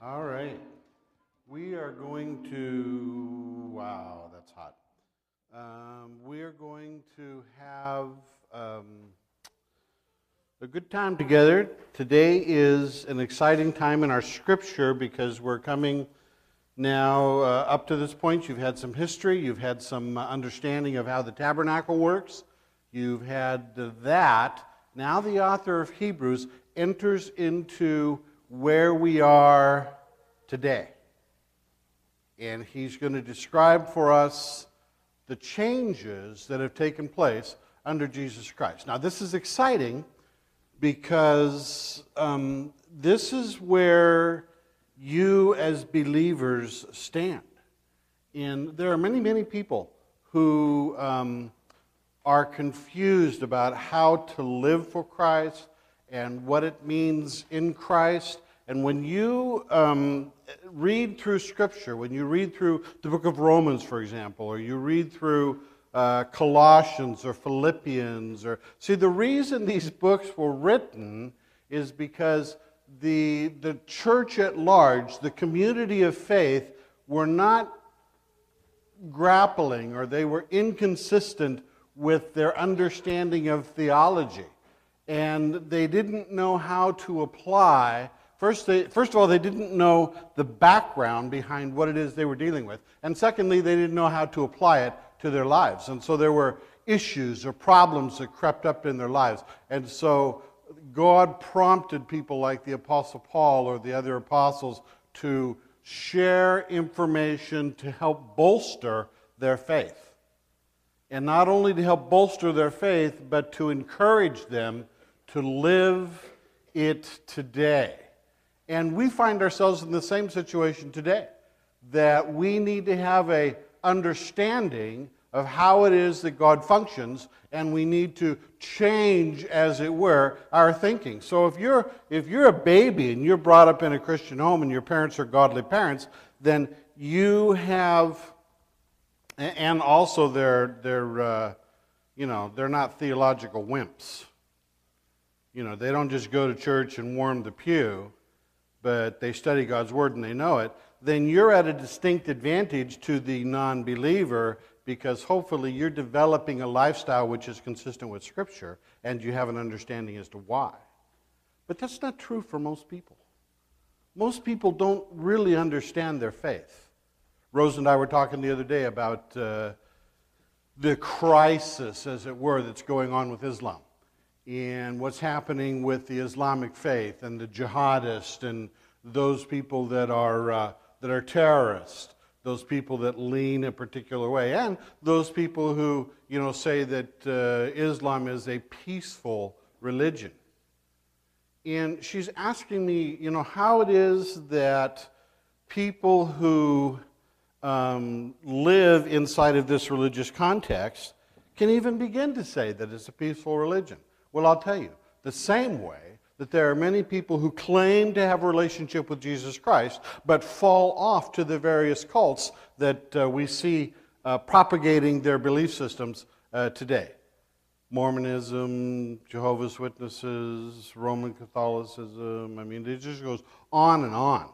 All right. We are going to, wow, that's hot. We are going to have a good time together. Today is an exciting time in our scripture because we're coming now up to this point. You've had some history. You've had some understanding of how the tabernacle works. You've had that. Now the author of Hebrews enters into where we are today. And he's going to describe for us the changes that have taken place under Jesus Christ. Now, this is exciting because this is where you as believers stand. And there are many, many people who are confused about how to live for Christ and what it means in Christ. And when you read through Scripture, when you read through the book of Romans, for example, or you read through Colossians or Philippians, or see, the reason these books were written is because the church at large, the community of faith, were not grappling, or they were inconsistent with their understanding of theology. And they didn't know how to apply. First of all, they didn't know the background behind what it is they were dealing with. And secondly, they didn't know how to apply it to their lives. And so there were issues or problems that crept up in their lives. And so God prompted people like the Apostle Paul or the other apostles to share information to help bolster their faith. And not only to help bolster their faith, but to encourage them to live it today. And we find ourselves in the same situation today, that we need to have an understanding of how it is that God functions, and we need to change, as it were, our thinking. So if you're a baby and you're brought up in a Christian home and your parents are godly parents, then you have, and also they're not theological wimps. You know, they don't just go to church and warm the pew, but they study God's Word and they know it, then you're at a distinct advantage to the non-believer because hopefully you're developing a lifestyle which is consistent with Scripture and you have an understanding as to why. But that's not true for most people. Most people don't really understand their faith. Rose and I were talking the other day about the crisis, as it were, that's going on with Islam. And what's happening with the Islamic faith and the jihadists and those people that are terrorists, those people that lean a particular way, and those people who say that Islam is a peaceful religion. And she's asking me, how it is that people who live inside of this religious context can even begin to say that it's a peaceful religion. Well, I'll tell you, the same way that there are many people who claim to have a relationship with Jesus Christ but fall off to the various cults that we see propagating their belief systems today. Mormonism, Jehovah's Witnesses, Roman Catholicism, it just goes on and on.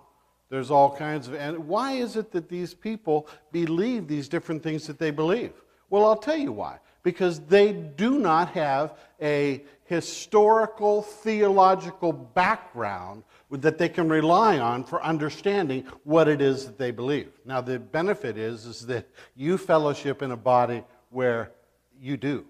There's all kinds of, and why is it that these people believe these different things that they believe? Well, I'll tell you why. Because they do not have a historical, theological background that they can rely on for understanding what it is that they believe. Now, the benefit is that you fellowship in a body where you do.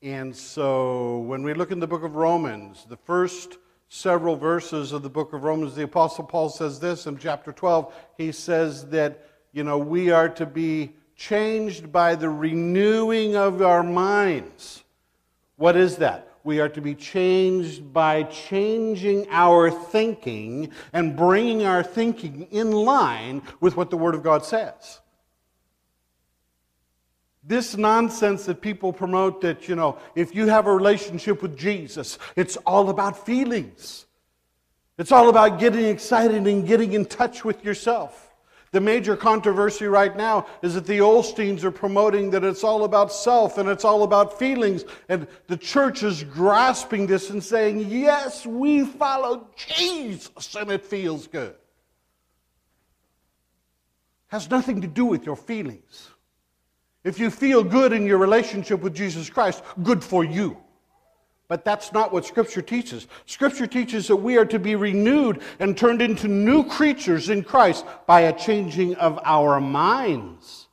And so when we look in the book of Romans, the first several verses of the book of Romans, the Apostle Paul says this in chapter 12. He says that, we are to be changed by the renewing of our minds. What is that? We are to be changed by changing our thinking and bringing our thinking in line with what the Word of God says. This nonsense that people promote that, if you have a relationship with Jesus, it's all about feelings. It's all about getting excited and getting in touch with yourself. The major controversy right now is that the Olsteins are promoting that it's all about self and it's all about feelings. And the church is grasping this and saying, yes, we follow Jesus and it feels good. has nothing to do with your feelings. If you feel good in your relationship with Jesus Christ, good for you. But that's not what Scripture teaches. Scripture teaches that we are to be renewed and turned into new creatures in Christ by a changing of our minds.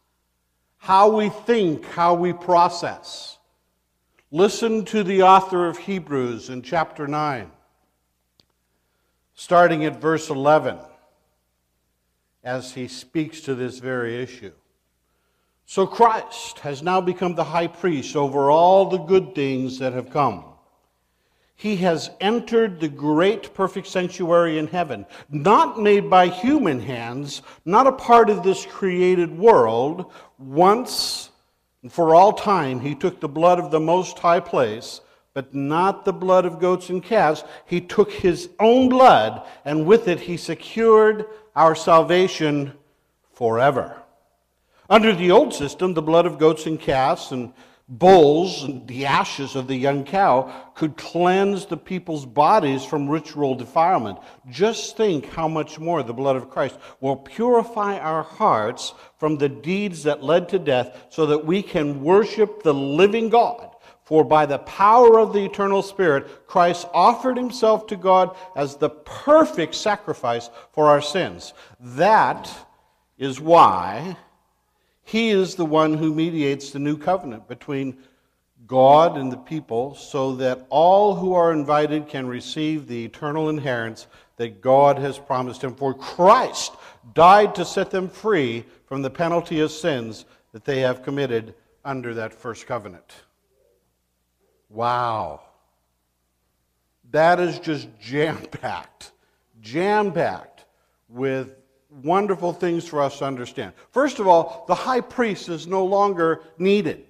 How we think, how we process. Listen to the author of Hebrews in chapter 9, starting at verse 11, as he speaks to this very issue. So Christ has now become the high priest over all the good things that have come. He has entered the great perfect sanctuary in heaven, not made by human hands, not a part of this created world. Once and for all time he took the blood of the most high place, but not the blood of goats and calves. He took his own blood, and with it he secured our salvation forever. Under the old system, the blood of goats and calves and bulls and the ashes of the young cow could cleanse the people's bodies from ritual defilement. Just think how much more the blood of Christ will purify our hearts from the deeds that led to death, so that we can worship the living God. For by the power of the eternal Spirit, Christ offered himself to God as the perfect sacrifice for our sins. That is why he is the one who mediates the new covenant between God and the people, so that all who are invited can receive the eternal inheritance that God has promised him. For Christ died to set them free from the penalty of sins that they have committed under that first covenant. Wow. That is just jam-packed with wonderful things for us to understand. First of all, the high priest is no longer needed.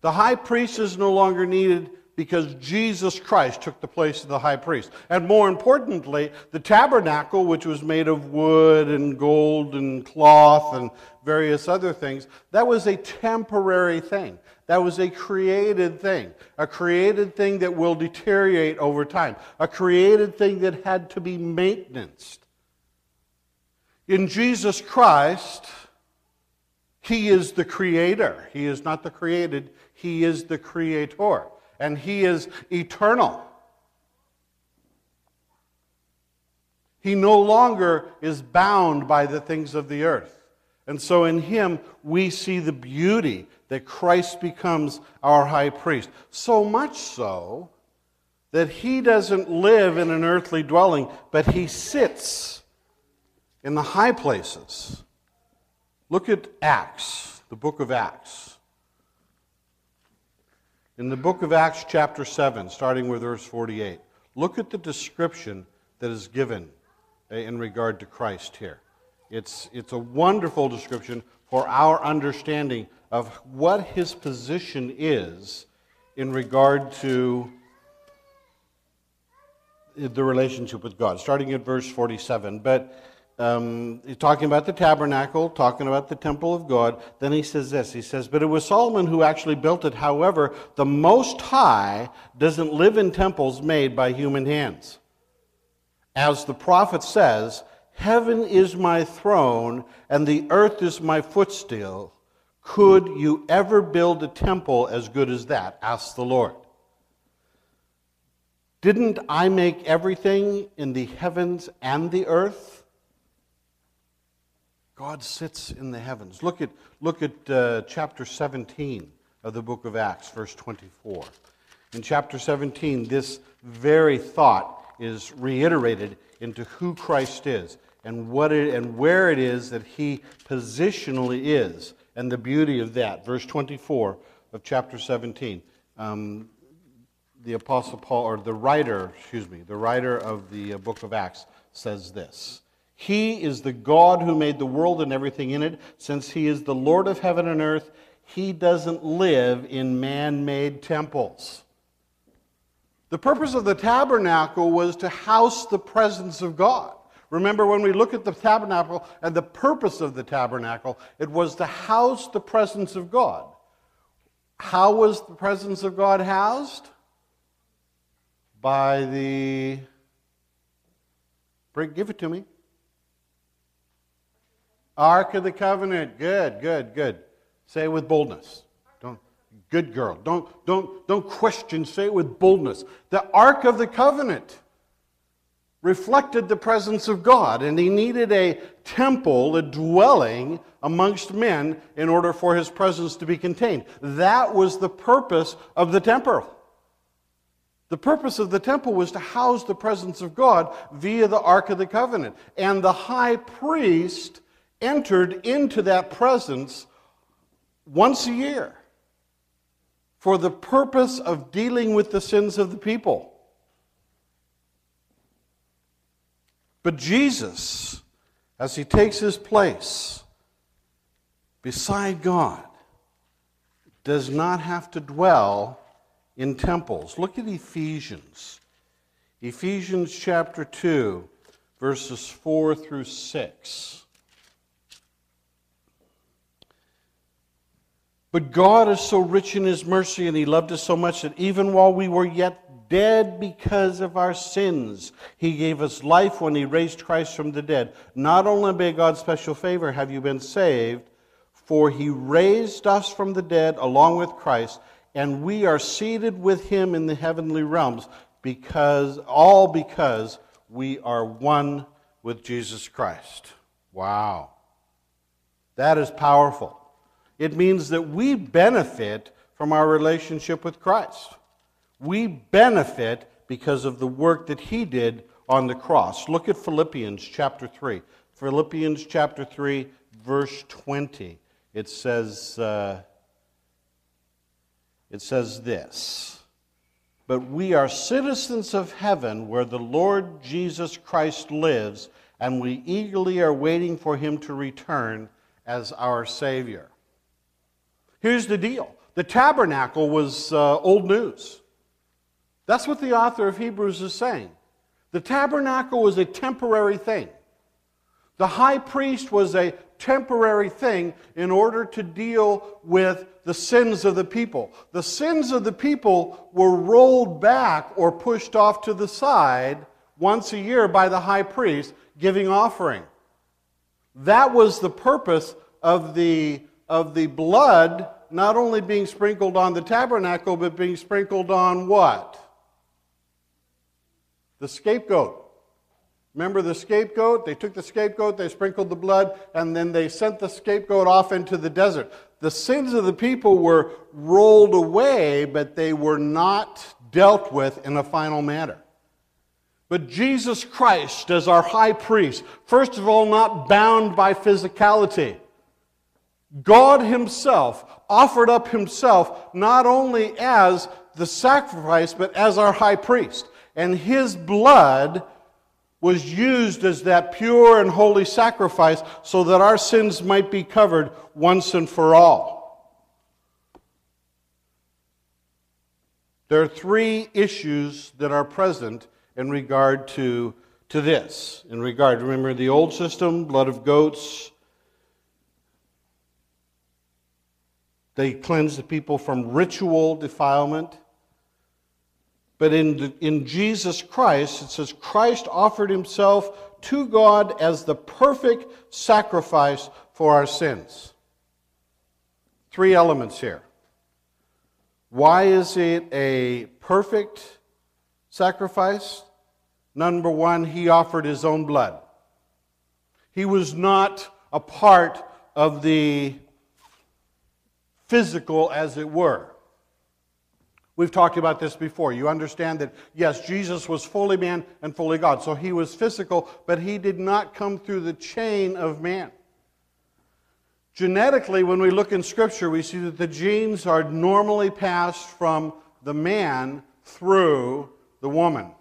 The high priest is no longer needed because Jesus Christ took the place of the high priest. And more importantly, the tabernacle, which was made of wood and gold and cloth and various other things, that was a temporary thing. That was a created thing that will deteriorate over time, a created thing that had to be maintained. In Jesus Christ, he is the creator. He is not the created. He is the creator. And he is eternal. He no longer is bound by the things of the earth. And so in him, we see the beauty that Christ becomes our high priest. So much so that he doesn't live in an earthly dwelling, but he sits in the high places. Look at Acts, the book of Acts. In the book of Acts chapter 7, starting with verse 48, look at the description that is given in regard to Christ here. It's a wonderful description for our understanding of what his position is in regard to the relationship with God. Starting at verse 47, but he's talking about the tabernacle, talking about the temple of God. Then he says this, he says, but it was Solomon who actually built it. However, the Most High doesn't live in temples made by human hands. As the prophet says, heaven is my throne and the earth is my footstool. Could you ever build a temple as good as that? Asked the Lord. Didn't I make everything in the heavens and the earth? God sits in the heavens. Look at chapter 17 of the book of Acts, verse 24. In chapter 17, this very thought is reiterated into who Christ is and where it is that he positionally is, and the beauty of that. Verse 24 of chapter 17. The Apostle Paul, or the writer of the book of Acts says this. He is the God who made the world and everything in it. Since he is the Lord of heaven and earth, he doesn't live in man-made temples. The purpose of the tabernacle was to house the presence of God. Remember, when we look at the tabernacle and the purpose of the tabernacle, it was to house the presence of God. How was the presence of God housed? By the... Britt, give it to me. Ark of the Covenant. Good, good, good. Say it with boldness. Good girl. Don't question. Say it with boldness. The Ark of the Covenant reflected the presence of God, and he needed a temple, a dwelling amongst men in order for his presence to be contained. That was the purpose of the temple. The purpose of the temple was to house the presence of God via the Ark of the Covenant. And the high priest entered into that presence once a year for the purpose of dealing with the sins of the people. But Jesus, as he takes his place beside God, does not have to dwell in temples. Look at Ephesians. Ephesians chapter 2, verses 4 through 6. But God is so rich in his mercy, and he loved us so much that even while we were yet dead because of our sins, he gave us life when he raised Christ from the dead. Not only by God's special favor have you been saved, for he raised us from the dead along with Christ, and we are seated with him in the heavenly realms, because we are one with Jesus Christ. Wow. That is powerful. It means that we benefit from our relationship with Christ. We benefit because of the work that he did on the cross. Look at Philippians chapter 3. Philippians chapter 3, verse 20. It says this: "But we are citizens of heaven, where the Lord Jesus Christ lives, and we eagerly are waiting for him to return as our Savior." Here's the deal. The tabernacle was old news. That's what the author of Hebrews is saying. The tabernacle was a temporary thing. The high priest was a temporary thing in order to deal with the sins of the people. The sins of the people were rolled back or pushed off to the side once a year by the high priest giving offering. That was the purpose of the blood, not only being sprinkled on the tabernacle, but being sprinkled on what? The scapegoat. Remember the scapegoat? They took the scapegoat, they sprinkled the blood, and then they sent the scapegoat off into the desert. The sins of the people were rolled away, but they were not dealt with in a final manner. But Jesus Christ, as our high priest, first of all, not bound by physicality, God himself offered up himself not only as the sacrifice, but as our high priest. And his blood was used as that pure and holy sacrifice so that our sins might be covered once and for all. There are three issues that are present in regard to this. Remember the old system, blood of goats. They cleansed the people from ritual defilement. But in Jesus Christ, it says, Christ offered himself to God as the perfect sacrifice for our sins. Three elements here. Why is it a perfect sacrifice? Number one, he offered his own blood. He was not a part of the physical, as it were. We've talked about this before. You understand that, yes, Jesus was fully man and fully God. So he was physical, but he did not come through the chain of man. Genetically, when we look in Scripture, we see that the genes are normally passed from the man through the woman.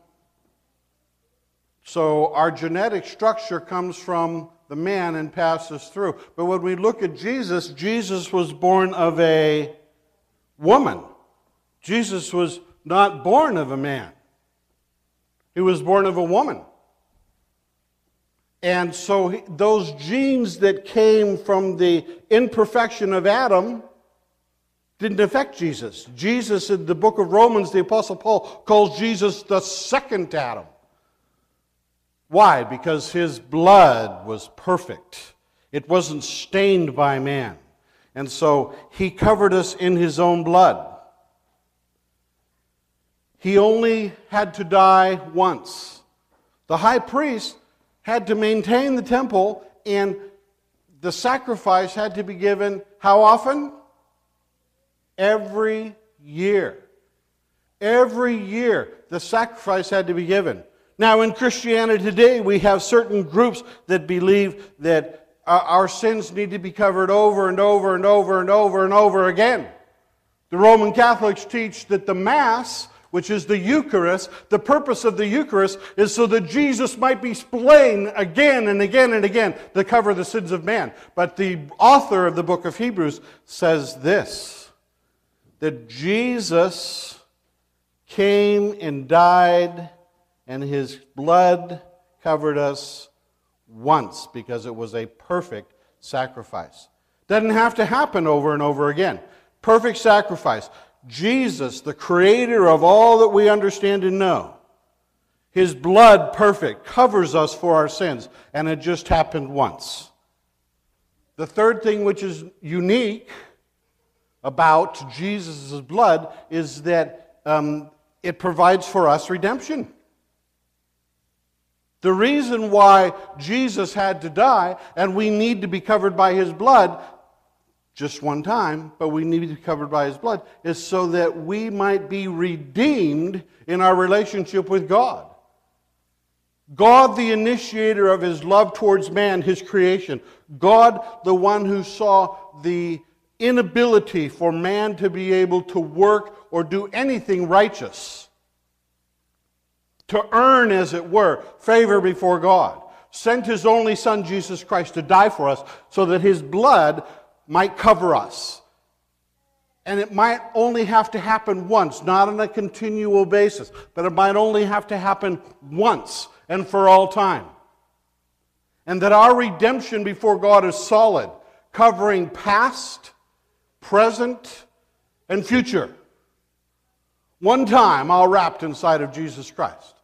So our genetic structure comes from the man and passes through. But when we look at Jesus, Jesus was born of a woman. Jesus was not born of a man. He was born of a woman. And so those genes that came from the imperfection of Adam didn't affect Jesus. Jesus, in the book of Romans, the Apostle Paul calls Jesus the second Adam. Why? Because his blood was perfect. It wasn't stained by man. And so he covered us in his own blood. He only had to die once. The high priest had to maintain the temple, and the sacrifice had to be given how often? Every year. Every year the sacrifice had to be given. Now in Christianity today we have certain groups that believe that our sins need to be covered over and over and over and over and over again. The Roman Catholics teach that the Mass, which is the Eucharist, the purpose of the Eucharist is so that Jesus might be slain again and again and again to cover the sins of man. But the author of the book of Hebrews says this, that Jesus came and died and his blood covered us once because it was a perfect sacrifice. Doesn't have to happen over and over again. Perfect sacrifice. Jesus, the creator of all that we understand and know, his blood, perfect, covers us for our sins, and it just happened once. The third thing which is unique about Jesus' blood is that it provides for us redemption. The reason why Jesus had to die, and we need to be covered by his blood, just one time, but we need to be covered by his blood, is so that we might be redeemed in our relationship with God. God, the initiator of his love towards man, his creation. God, the one who saw the inability for man to be able to work or do anything righteous. To earn, as it were, favor before God. Sent his only son, Jesus Christ, to die for us so that his blood might cover us. And it might only have to happen once, not on a continual basis, but it might only have to happen once and for all time. And that our redemption before God is solid, covering past, present, and future. One time, all wrapped inside of Jesus Christ.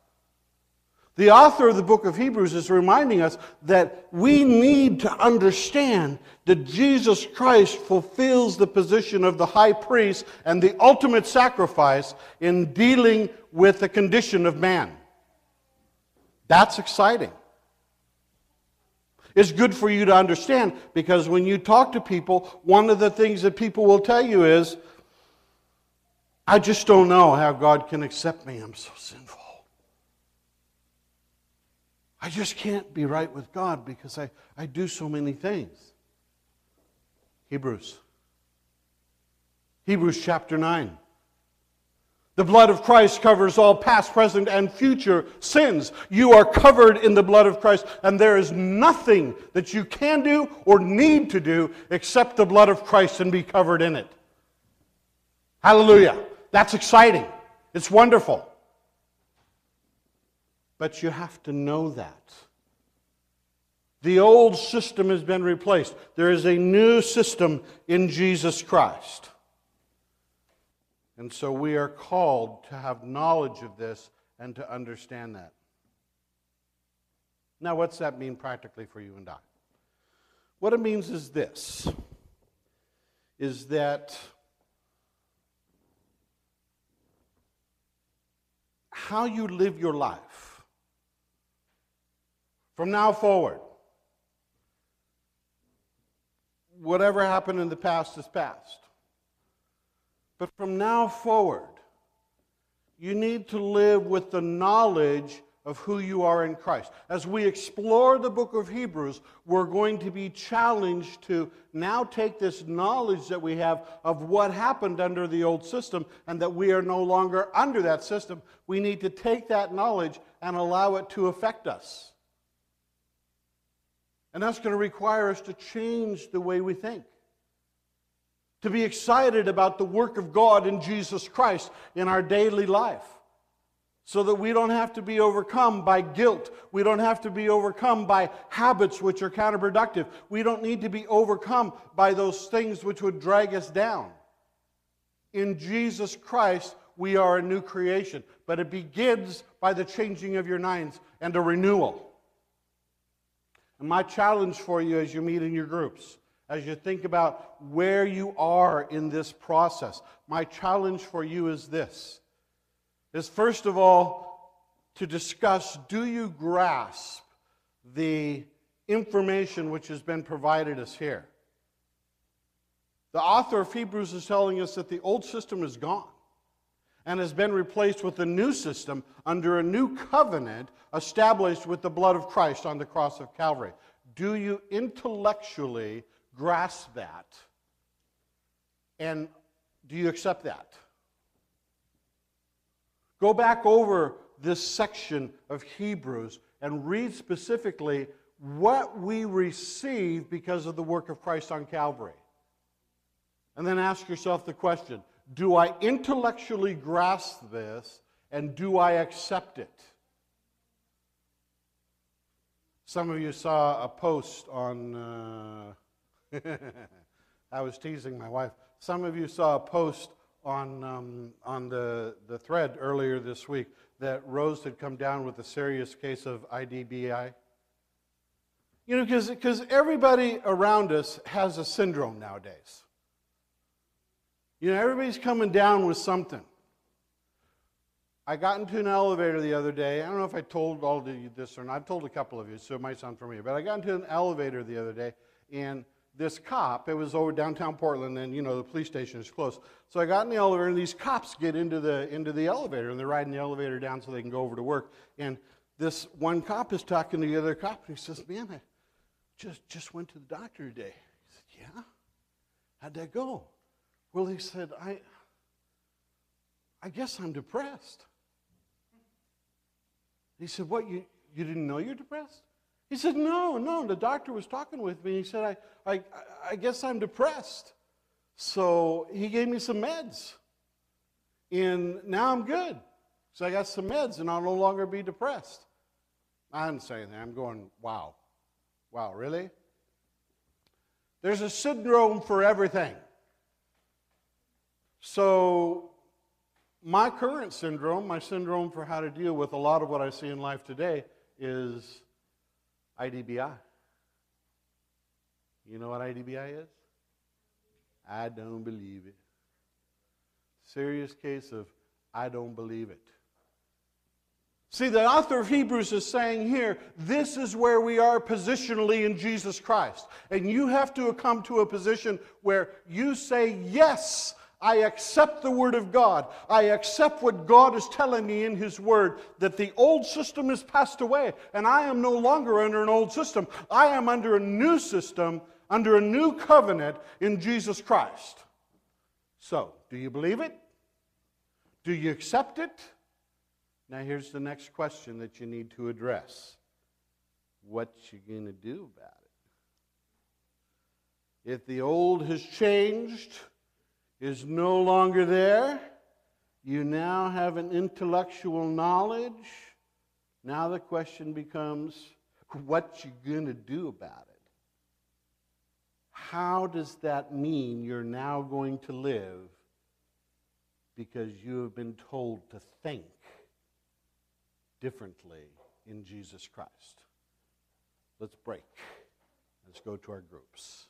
The author of the book of Hebrews is reminding us that we need to understand that Jesus Christ fulfills the position of the high priest and the ultimate sacrifice in dealing with the condition of man. That's exciting. It's good for you to understand because when you talk to people, one of the things that people will tell you is, I just don't know how God can accept me. I'm so sinful. I just can't be right with God because I do so many things. Hebrews chapter 9. The blood of Christ covers all past, present, and future sins. You are covered in the blood of Christ, and there is nothing that you can do or need to do except the blood of Christ and be covered in it. Hallelujah. That's exciting. It's wonderful. But you have to know that. The old system has been replaced. There is a new system in Jesus Christ. And so we are called to have knowledge of this and to understand that. Now, what's that mean practically for you and I? What it means is this, is that how you live your life, from now forward, whatever happened in the past is past. But from now forward, you need to live with the knowledge of who you are in Christ. As we explore the book of Hebrews, we're going to be challenged to now take this knowledge that we have of what happened under the old system and that we are no longer under that system. We need to take that knowledge and allow it to affect us. And that's going to require us to change the way we think. To be excited about the work of God in Jesus Christ in our daily life. So that we don't have to be overcome by guilt. We don't have to be overcome by habits which are counterproductive. We don't need to be overcome by those things which would drag us down. In Jesus Christ, we are a new creation. But it begins by the changing of your minds and a renewal. And my challenge for you as you meet in your groups, as you think about where you are in this process, my challenge for you is this, is first of all to discuss, do you grasp the information which has been provided us here? The author of Hebrews is telling us that the old system is gone and has been replaced with a new system under a new covenant established with the blood of Christ on the cross of Calvary. Do you intellectually grasp that? And do you accept that? Go back over this section of Hebrews and read specifically what we receive because of the work of Christ on Calvary. And then ask yourself the question, do I intellectually grasp this, and do I accept it? Some of you saw a post on... I was teasing my wife. Some of you saw a post on the thread earlier this week that Rose had come down with a serious case of IDBI. You know, because everybody around us has a syndrome nowadays. You know, everybody's coming down with something. I got into an elevator the other day. I don't know if I told all of you this or not. I've told a couple of you, so it might sound familiar. But I got into an elevator the other day, and this cop, it was over downtown Portland, and, you know, the police station is close. So I got in the elevator, and these cops get into the elevator, and they're riding the elevator down so they can go over to work. And this one cop is talking to the other cop, and he says, man, I just went to the doctor today. He said, yeah? How'd that go? Well, he said, I guess I'm depressed. He said, what, you didn't know you're depressed? He said, no, the doctor was talking with me. He said, I guess I'm depressed. So he gave me some meds, and now I'm good. So I got some meds, and I'll no longer be depressed. I didn't say anything. I'm going, wow, really? There's a syndrome for everything. So my current syndrome, my syndrome for how to deal with a lot of what I see in life today is IDBI. You know what IDBI is? I don't believe it. Serious case of I don't believe it. See, the author of Hebrews is saying here, this is where we are positionally in Jesus Christ. And you have to come to a position where you say yes. I accept the Word of God. I accept what God is telling me in His Word, that the old system has passed away, and I am no longer under an old system. I am under a new system, under a new covenant in Jesus Christ. So, do you believe it? Do you accept it? Now here's the next question that you need to address. What you gonna do about it? If the old has changed, is no longer there. You now have an intellectual knowledge. Now the question becomes, what you gonna do about it? How does that mean you're now going to live because you have been told to think differently in Jesus Christ? Let's break. Let's go to our groups.